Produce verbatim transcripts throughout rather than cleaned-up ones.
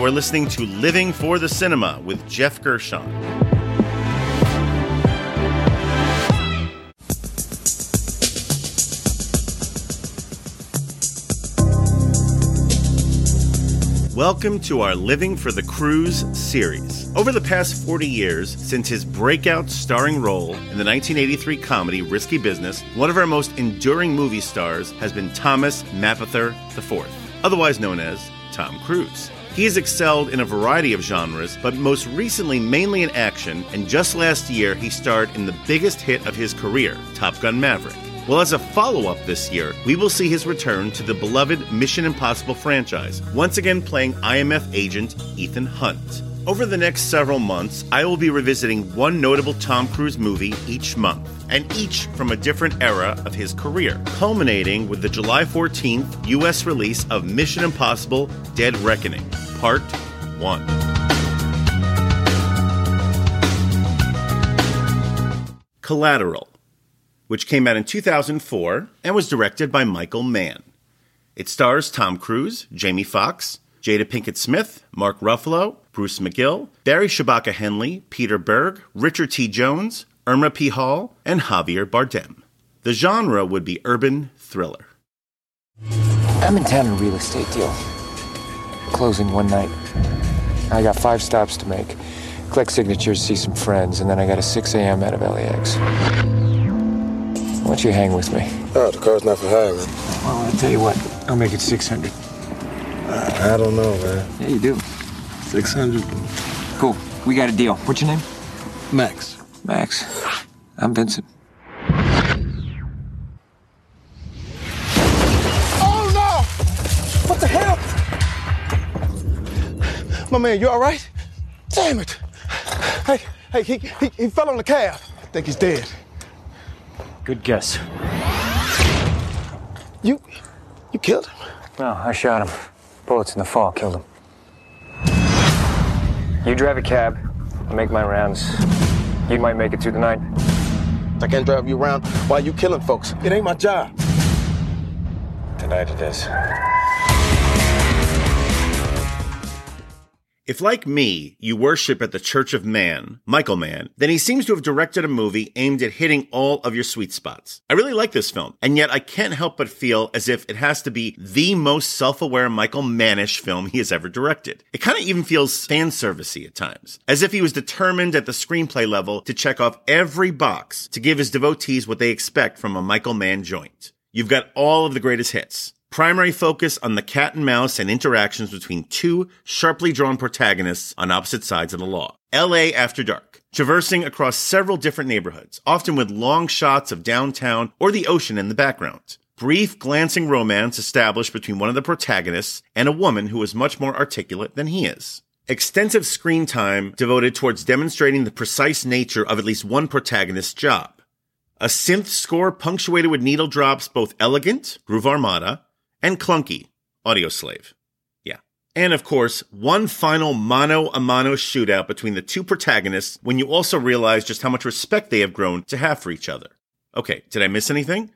You are listening to Living for the Cinema with Geoff Gershon. Welcome to our Living for the Cruise series. Over the past forty years, since his breakout starring role in the nineteen eighty-three comedy Risky Business, one of our most enduring movie stars has been Thomas Mapother the fourth, otherwise known as Tom Cruise. He has excelled in a variety of genres, but most recently mainly in action, and just last year he starred in the biggest hit of his career, Top Gun Maverick. Well, as a follow-up this year, we will see his return to the beloved Mission Impossible franchise, once again playing I M F agent Ethan Hunt. Over the next several months, I will be revisiting one notable Tom Cruise movie each month, and each from a different era of his career, culminating with the July fourteenth U S release of Mission Impossible Dead Reckoning Part one. Collateral, which came out in two thousand four and was directed by Michael Mann. It stars Tom Cruise, Jamie Foxx, Jada Pinkett Smith, Mark Ruffalo, Bruce McGill, Barry Shabaka Henley, Peter Berg, Richard T. Jones, Irma P. Hall, and Javier Bardem. The genre would be urban thriller. I'm in town on a real estate deal. Closing one night. I got five stops to make, collect signatures, see some friends, and then I got a six a.m. out of L A X. Why don't you hang with me? Oh, the car's not for hire, man. Well, I'll tell you what. I'll make it six hundred. I, I don't know, man. Yeah, you do. six hundred. Cool. We got a deal. What's your name? Max. Max. I'm Vincent. Oh, no! What the hell? My man, you all right? Damn it! Hey, hey, he, he, he fell on the cab. I think he's dead. Good guess. You... you killed him? No, I shot him. Bullets in the fall killed him. You drive a cab. I make my rounds. You might make it through the night. I can't drive you around while you killing folks. It ain't my job. Tonight it is. If, like me, you worship at the Church of Man, Michael Mann, then he seems to have directed a movie aimed at hitting all of your sweet spots. I really like this film, and yet I can't help but feel as if it has to be the most self-aware Michael Mannish film he has ever directed. It kind of even feels fanservice-y at times, as if he was determined at the screenplay level to check off every box to give his devotees what they expect from a Michael Mann joint. You've got all of the greatest hits. Primary focus on the cat and mouse and interactions between two sharply drawn protagonists on opposite sides of the law. L A after dark, traversing across several different neighborhoods, often with long shots of downtown or the ocean in the background. Brief, glancing romance established between one of the protagonists and a woman who is much more articulate than he is. Extensive screen time devoted towards demonstrating the precise nature of at least one protagonist's job. A synth score punctuated with needle drops, both elegant, Groove Armada, and clunky, Audio Slave. Yeah. And of course, one final mano-a-mano shootout between the two protagonists when you also realize just how much respect they have grown to have for each other. Okay, did I miss anything?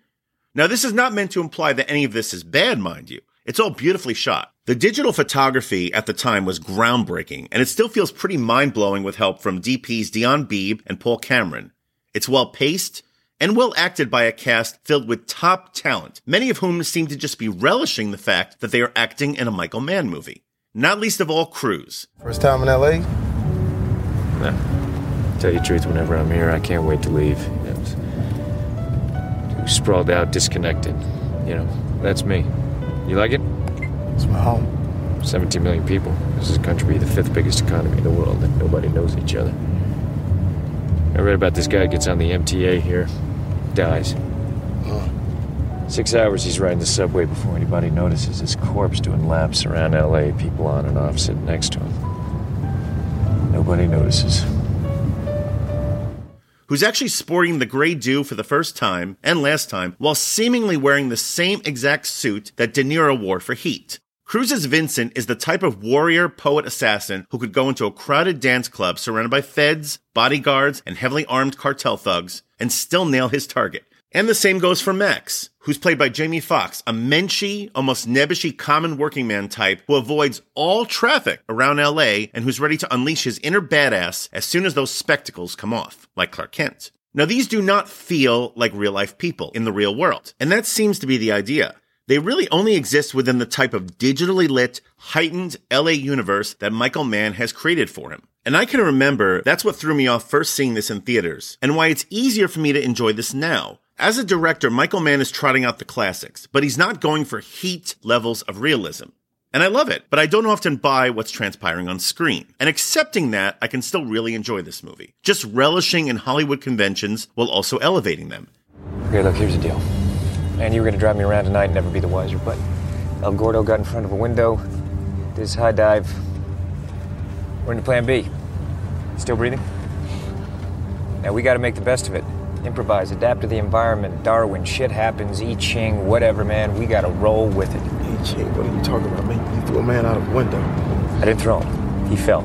Now, this is not meant to imply that any of this is bad, mind you. It's all beautifully shot. The digital photography at the time was groundbreaking, and it still feels pretty mind-blowing with help from D Ps Dion Beebe and Paul Cameron. It's well-paced, and well acted by a cast filled with top talent, many of whom seem to just be relishing the fact that they are acting in a Michael Mann movie. Not least of all, Cruise. First time in L A? No. Tell you the truth, whenever I'm here, I can't wait to leave. You know, too sprawled out, disconnected. You know, that's me. You like it? It's my home. seventeen million people. This is a country, the fifth biggest economy in the world, and nobody knows each other. I read about this guy who gets on the M T A here, dies. Huh. Six hours he's riding the subway before anybody notices his corpse doing laps around L A, people on and off sitting next to him. Nobody notices. Who's actually sporting the gray do for the first time and last time while seemingly wearing the same exact suit that De Niro wore for Heat. Cruise's Vincent is the type of warrior, poet, assassin who could go into a crowded dance club surrounded by feds, bodyguards, and heavily armed cartel thugs and still nail his target. And the same goes for Max, who's played by Jamie Foxx, a menschy, almost nebbishy common working man type who avoids all traffic around L A and who's ready to unleash his inner badass as soon as those spectacles come off, like Clark Kent. Now, these do not feel like real-life people in the real world, and that seems to be the idea. They really only exist within the type of digitally lit, heightened L A universe that Michael Mann has created for him. And I can remember that's what threw me off first seeing this in theaters, and why it's easier for me to enjoy this now. As a director, Michael Mann is trotting out the classics, but he's not going for Heat levels of realism. And I love it, but I don't often buy what's transpiring on screen. And accepting that, I can still really enjoy this movie. Just relishing in Hollywood conventions while also elevating them. Okay, look, here's the deal. And you were going to drive me around tonight and never be the wiser, but El Gordo got in front of a window, did his high dive. We're into plan B. Still breathing? Now we got to make the best of it. Improvise, adapt to the environment, Darwin, shit happens, I Ching, whatever, man. We gotta roll with it. I Ching, what are you talking about, man? You threw a man out of a window. I didn't throw him. He fell.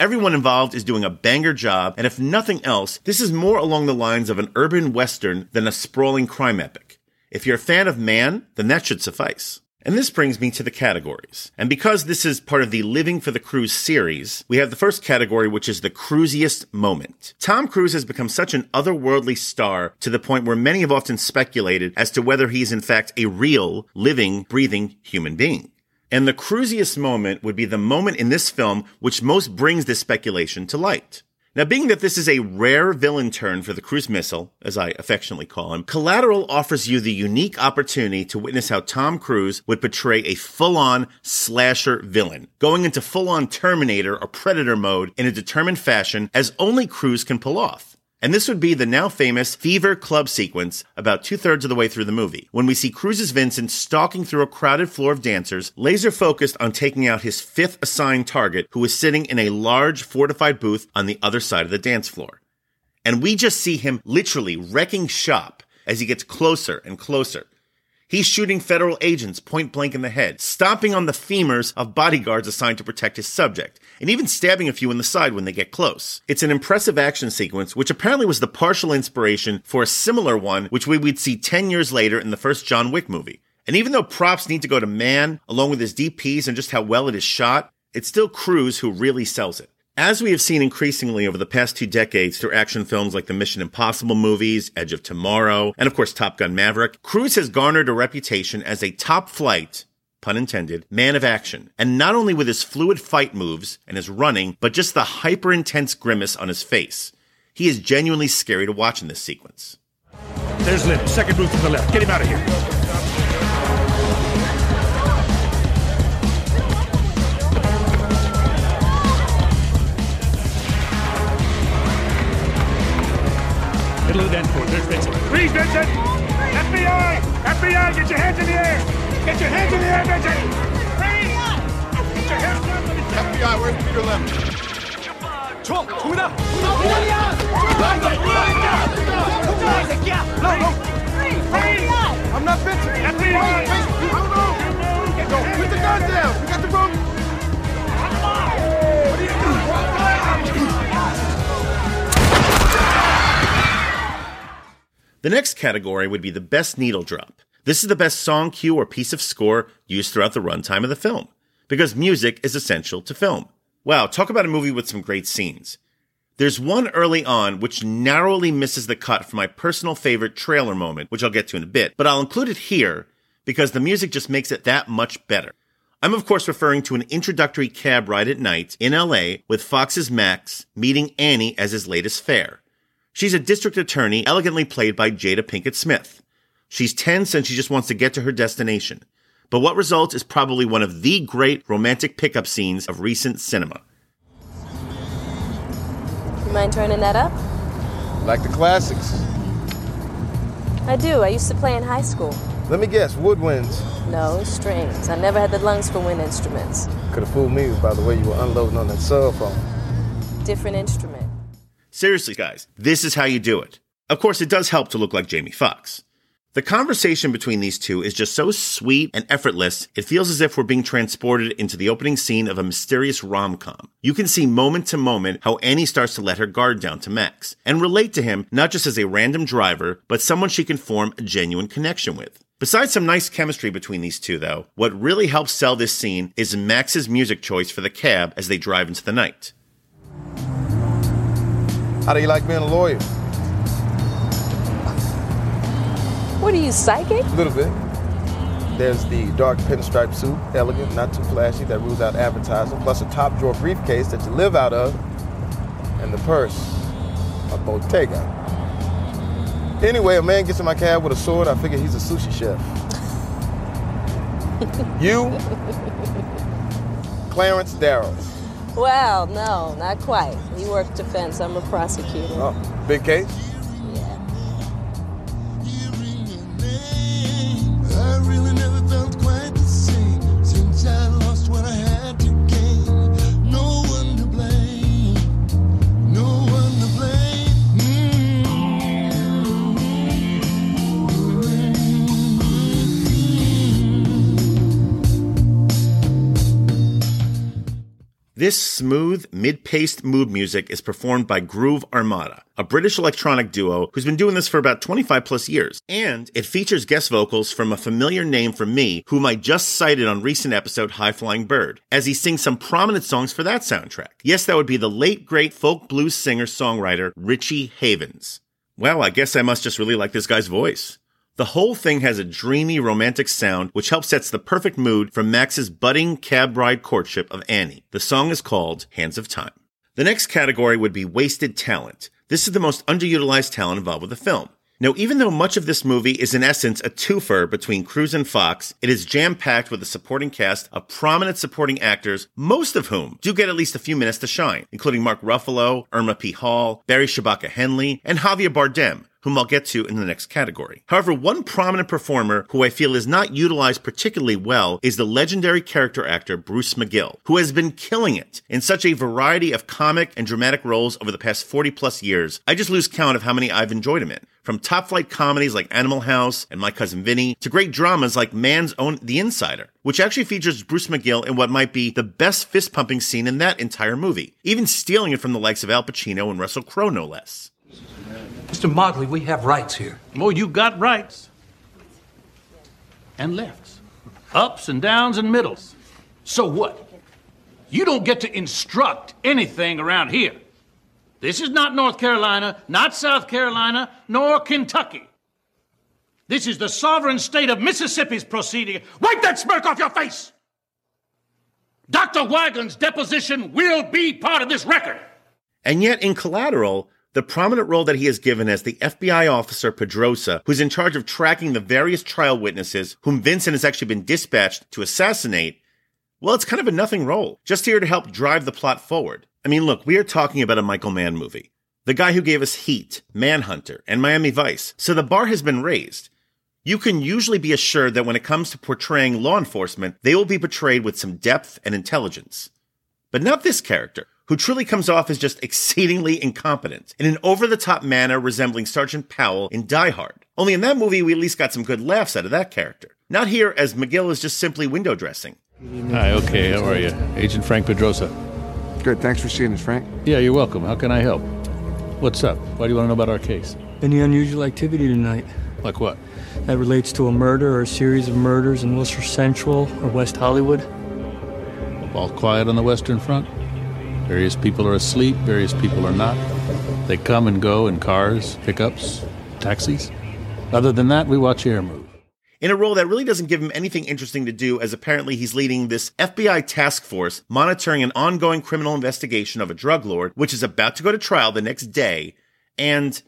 Everyone involved is doing a banger job, and if nothing else, this is more along the lines of an urban western than a sprawling crime epic. If you're a fan of man, then that should suffice. And this brings me to the categories. And because this is part of the Living for the Cruise series, we have the first category, which is the cruisiest moment. Tom Cruise has become such an otherworldly star to the point where many have often speculated as to whether he is in fact a real, living, breathing human being. And the cruisiest moment would be the moment in this film which most brings this speculation to light. Now, being that this is a rare villain turn for the cruise missile, as I affectionately call him, Collateral offers you the unique opportunity to witness how Tom Cruise would portray a full-on slasher villain, going into full-on Terminator or Predator mode in a determined fashion as only Cruise can pull off. And this would be the now-famous Fever Club sequence about two-thirds of the way through the movie, when we see Cruise's Vincent stalking through a crowded floor of dancers, laser-focused on taking out his fifth assigned target, who is sitting in a large, fortified booth on the other side of the dance floor. And we just see him literally wrecking shop as he gets closer and closer. He's shooting federal agents point-blank in the head, stomping on the femurs of bodyguards assigned to protect his subject, and even stabbing a few in the side when they get close. It's an impressive action sequence, which apparently was the partial inspiration for a similar one, which we would see ten years later in the first John Wick movie. And even though props need to go to Mann, along with his D Ps and just how well it is shot, it's still Cruise who really sells it. As we have seen increasingly over the past two decades through action films like the Mission Impossible movies, Edge of Tomorrow, and of course Top Gun Maverick, Cruise has garnered a reputation as a top flight, pun intended, man of action. And not only with his fluid fight moves and his running, but just the hyper-intense grimace on his face. He is genuinely scary to watch in this sequence. There's Lynn, second booth to the left. Get him out of here. Middle of the dance floor. There's Vincent. Freeze, Vincent! F B I! F B I! Get your hands in the air! Get your hands in the air, Vincent! Freeze! Get your hands up! F B I, where's Peter left? Trump, who the? I'm not Vincent! F B I! Put the gun down! We got the rope! What are you doing? The next category would be the best needle drop. This is the best song cue or piece of score used throughout the runtime of the film, because music is essential to film. Wow, talk about a movie with some great scenes. There's one early on which narrowly misses the cut for my personal favorite trailer moment, which I'll get to in a bit, but I'll include it here because the music just makes it that much better. I'm of course referring to an introductory cab ride at night in L A with Fox's Max meeting Annie as his latest fare. She's a district attorney, elegantly played by Jada Pinkett Smith. She's tense and she just wants to get to her destination. But what results is probably one of the great romantic pickup scenes of recent cinema. You mind turning that up? Like the classics. I do. I used to play in high school. Let me guess, woodwinds. No, strings. I never had the lungs for wind instruments. Could have fooled me by the way you were unloading on that cell phone. Different instrument. Seriously, guys, this is how you do it. Of course, it does help to look like Jamie Foxx. The conversation between these two is just so sweet and effortless, it feels as if we're being transported into the opening scene of a mysterious rom-com. You can see moment to moment how Annie starts to let her guard down to Max, and relate to him not just as a random driver, but someone she can form a genuine connection with. Besides some nice chemistry between these two, though, what really helps sell this scene is Max's music choice for the cab as they drive into the night. How do you like being a lawyer? What are you, psychic? A little bit. There's the dark pinstripe suit, elegant, not too flashy, that rules out advertising, plus a top drawer briefcase that you live out of, and the purse, a Bottega. Anyway, a man gets in my cab with a sword, I figure he's a sushi chef. You? Clarence Darrow. Well, no, not quite. He worked defense. I'm a prosecutor. Oh, big case? This smooth, mid-paced mood music is performed by Groove Armada, a British electronic duo who's been doing this for about twenty-five plus years, and it features guest vocals from a familiar name for me, whom I just cited on recent episode High Flying Bird, as he sings some prominent songs for that soundtrack. Yes, that would be the late, great folk blues singer-songwriter Richie Havens. Well, I guess I must just really like this guy's voice. The whole thing has a dreamy, romantic sound, which helps sets the perfect mood for Max's budding cab ride courtship of Annie. The song is called Hands of Time. The next category would be wasted talent. This is the most underutilized talent involved with the film. Now, even though much of this movie is in essence a twofer between Cruise and Fox, it is jam-packed with a supporting cast of prominent supporting actors, most of whom do get at least a few minutes to shine, including Mark Ruffalo, Irma P. Hall, Barry Shabaka Henley, and Javier Bardem, whom I'll get to in the next category. However, one prominent performer who I feel is not utilized particularly well is the legendary character actor Bruce McGill, who has been killing it in such a variety of comic and dramatic roles over the past forty plus years. I just lose count of how many I've enjoyed him in. From top flight comedies like Animal House and My Cousin Vinny, to great dramas like Mann's own The Insider, which actually features Bruce McGill in what might be the best fist-pumping scene in that entire movie, even stealing it from the likes of Al Pacino and Russell Crowe, no less. Mister Motley, we have rights here. Oh, you got rights. And lefts. Ups and downs and middles. So what? You don't get to instruct anything around here. This is not North Carolina, not South Carolina, nor Kentucky. This is the sovereign state of Mississippi's proceeding. Wipe that smirk off your face! Doctor Wygand's deposition will be part of this record. And yet in Collateral, the prominent role that he is given as the F B I officer Pedrosa, who's in charge of tracking the various trial witnesses whom Vincent has actually been dispatched to assassinate, well, it's kind of a nothing role, just here to help drive the plot forward. I mean, look, we are talking about a Michael Mann movie, the guy who gave us Heat, Manhunter, and Miami Vice, so the bar has been raised. You can usually be assured that when it comes to portraying law enforcement, they will be portrayed with some depth and intelligence. But not this character, who truly comes off as just exceedingly incompetent, in an over-the-top manner resembling Sergeant Powell in Die Hard. Only in that movie, we at least got some good laughs out of that character. Not here, as McGill is just simply window dressing. Hi, okay, how are you? Agent Frank Pedrosa. Good, thanks for seeing us, Frank. Yeah, you're welcome. How can I help? What's up? Why do you want to know about our case? Any unusual activity tonight? Like what? That relates to a murder or a series of murders in Worcester Central or West Hollywood. All quiet on the Western Front? Various people are asleep, various people are not. They come and go in cars, pickups, taxis. Other than that, we watch air move. In a role that really doesn't give him anything interesting to do, as apparently he's leading this F B I task force monitoring an ongoing criminal investigation of a drug lord, which is about to go to trial the next day, and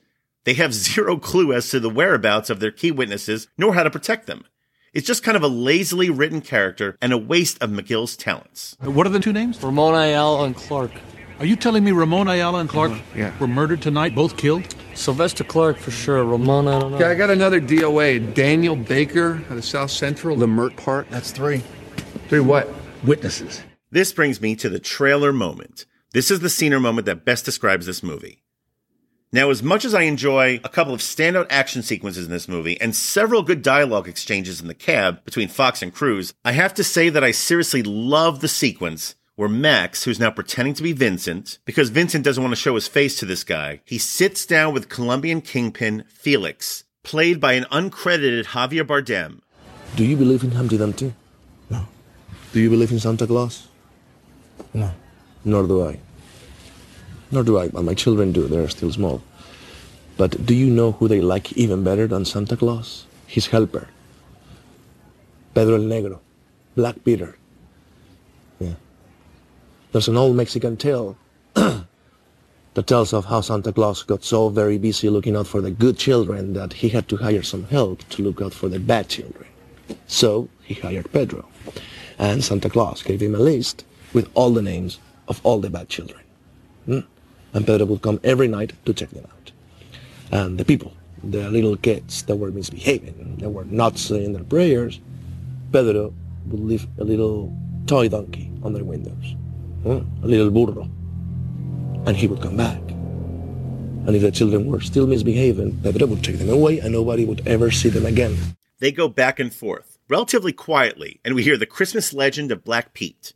they have zero clue as to the whereabouts of their key witnesses, nor how to protect them. It's just kind of a lazily written character and a waste of McGill's talents. What are the two names? Ramon Ayala and Clark. Are you telling me Ramon Ayala and Clark mm-hmm. yeah. were murdered tonight, both killed? Sylvester Clark for sure. Ramon, I don't know. Yeah, I got another D O A. Daniel Baker out of South Central, Lemert Park. That's three. Three what? Witnesses. This brings me to the trailer moment. This is the scene or moment that best describes this movie. Now, as much as I enjoy a couple of standout action sequences in this movie and several good dialogue exchanges in the cab between Fox and Cruise, I have to say that I seriously love the sequence where Max, who's now pretending to be Vincent, because Vincent doesn't want to show his face to this guy, he sits down with Colombian kingpin Felix, played by an uncredited Javier Bardem. Do you believe in Humpty Dumpty? No. Do you believe in Santa Claus? No. Nor do I. Nor do I, but my children do. They're still small. But do you know who they like even better than Santa Claus? His helper. Pedro el Negro. Black Peter. Yeah. There's an old Mexican tale that tells of how Santa Claus got so very busy looking out for the good children that he had to hire some help to look out for the bad children. So he hired Pedro. And Santa Claus gave him a list with all the names of all the bad children. Mm. And Pedro would come every night to check them out. And the people, the little kids that were misbehaving, that were not saying their prayers, Pedro would leave a little toy donkey on their windows, mm. a little burro. And he would come back. And if the children were still misbehaving, Pedro would take them away and nobody would ever see them again. They go back and forth, relatively quietly, and we hear the Christmas legend of Black Pete.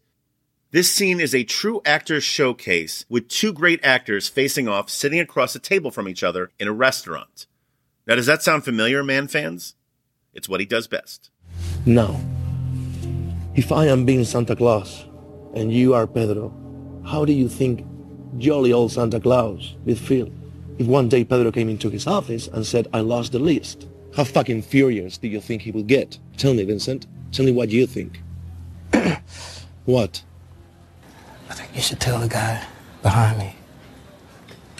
This scene is a true actor's showcase with two great actors facing off, sitting across a table from each other in a restaurant. Now, does that sound familiar, Man fans? It's what he does best. Now, if I am being Santa Claus and you are Pedro, how do you think jolly old Santa Claus would feel if one day Pedro came into his office and said, I lost the list? How fucking furious do you think he would get? Tell me, Vincent. Tell me what you think. What? I think you should tell the guy behind me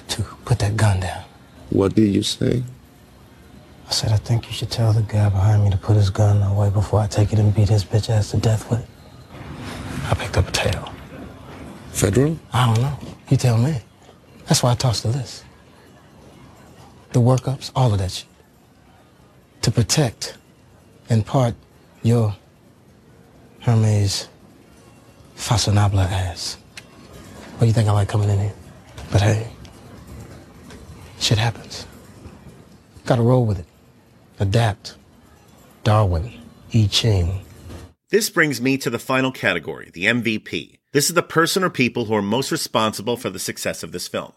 to put that gun down. What did you say? I said, I think you should tell the guy behind me to put his gun away before I take it and beat his bitch ass to death with it. I picked up a tail. Federal? I don't know. You tell me. That's why I tossed the list. The workups, all of that shit. To protect, in part, your Hermes Fasanabla ass. What do you think I like coming in here? But hey, shit happens. Gotta roll with it. Adapt. Darwin. I Ching. This brings me to the final category, the M V P. This is the person or people who are most responsible for the success of this film.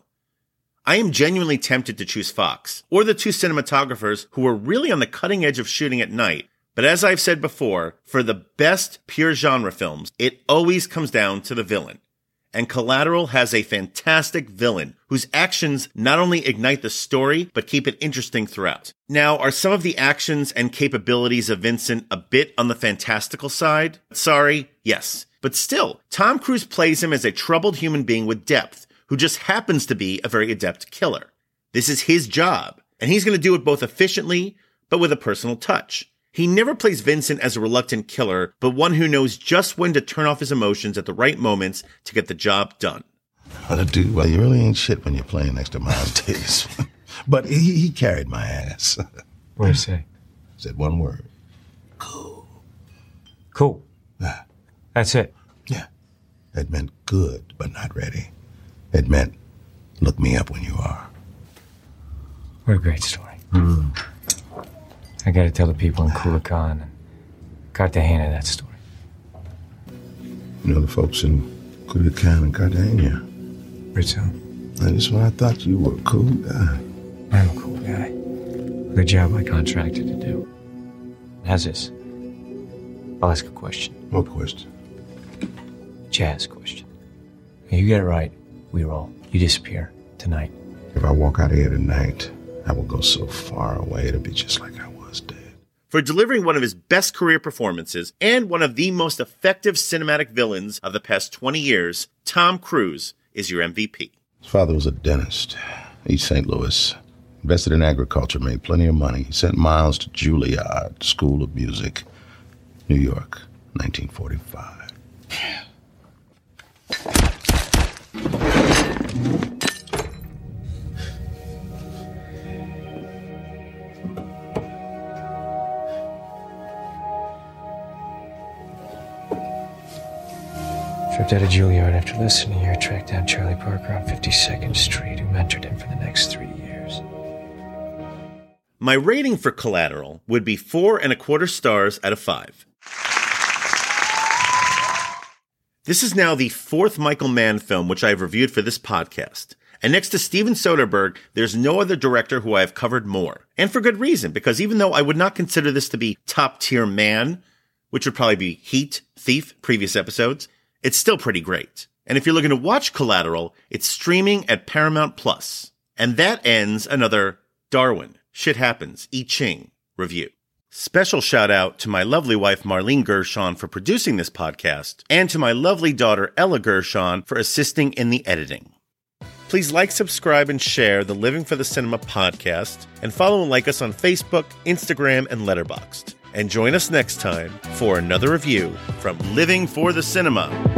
I am genuinely tempted to choose Fox, or the two cinematographers who were really on the cutting edge of shooting at night. But as I've said before, for the best pure genre films, it always comes down to the villain. And Collateral has a fantastic villain whose actions not only ignite the story, but keep it interesting throughout. Now, are some of the actions and capabilities of Vincent a bit on the fantastical side? Sorry, yes. But still, Tom Cruise plays him as a troubled human being with depth, who just happens to be a very adept killer. This is his job, and he's going to do it both efficiently, but with a personal touch. He never plays Vincent as a reluctant killer, but one who knows just when to turn off his emotions at the right moments to get the job done. Well, dude, well, you really ain't shit when you're playing next to Miles Davis. But he, he carried my ass. What did he say? Said one word. Cool. Cool. Uh, That's it. Yeah. That meant good, but not ready. It meant, look me up when you are. What a great story. Mm. I got to tell the people in Kulakan and Cartagena that story. You know the folks in Kulakan and Cartagena? Rizzo. That's why I thought you were a cool guy. I'm a cool guy. With a job I contracted to do. How's this? I'll ask a question. What question? Jazz question. You get it right, we roll. You disappear tonight. If I walk out of here tonight, I will go so far away to be just like I was dead. For delivering one of his best career performances and one of the most effective cinematic villains of the past twenty years, Tom Cruise is your M V P. His father was a dentist, East Saint Louis. Invested in agriculture, made plenty of money. He sent Miles to Juilliard School of Music, New York, nineteen forty-five. Tripped out of Juilliard after listening to your track down Charlie Parker on fifty-second Street, who mentored him for the next three years. My rating for Collateral would be four and a quarter stars out of five. This is now the fourth Michael Mann film which I have reviewed for this podcast. And next to Steven Soderbergh, there's no other director who I have covered more. And for good reason, because even though I would not consider this to be top-tier Mann, which would probably be Heat, Thief, previous episodes, it's still pretty great. And if you're looking to watch Collateral, it's streaming at Paramount Plus. And that ends another Darwin, Shit Happens, I Ching review. Special shout out to my lovely wife Marlene Gershon for producing this podcast, and to my lovely daughter Ella Gershon for assisting in the editing. Please like, subscribe, and share the Living for the Cinema podcast, and follow and like us on Facebook, Instagram, and Letterboxd. And join us next time for another review from Living for the Cinema.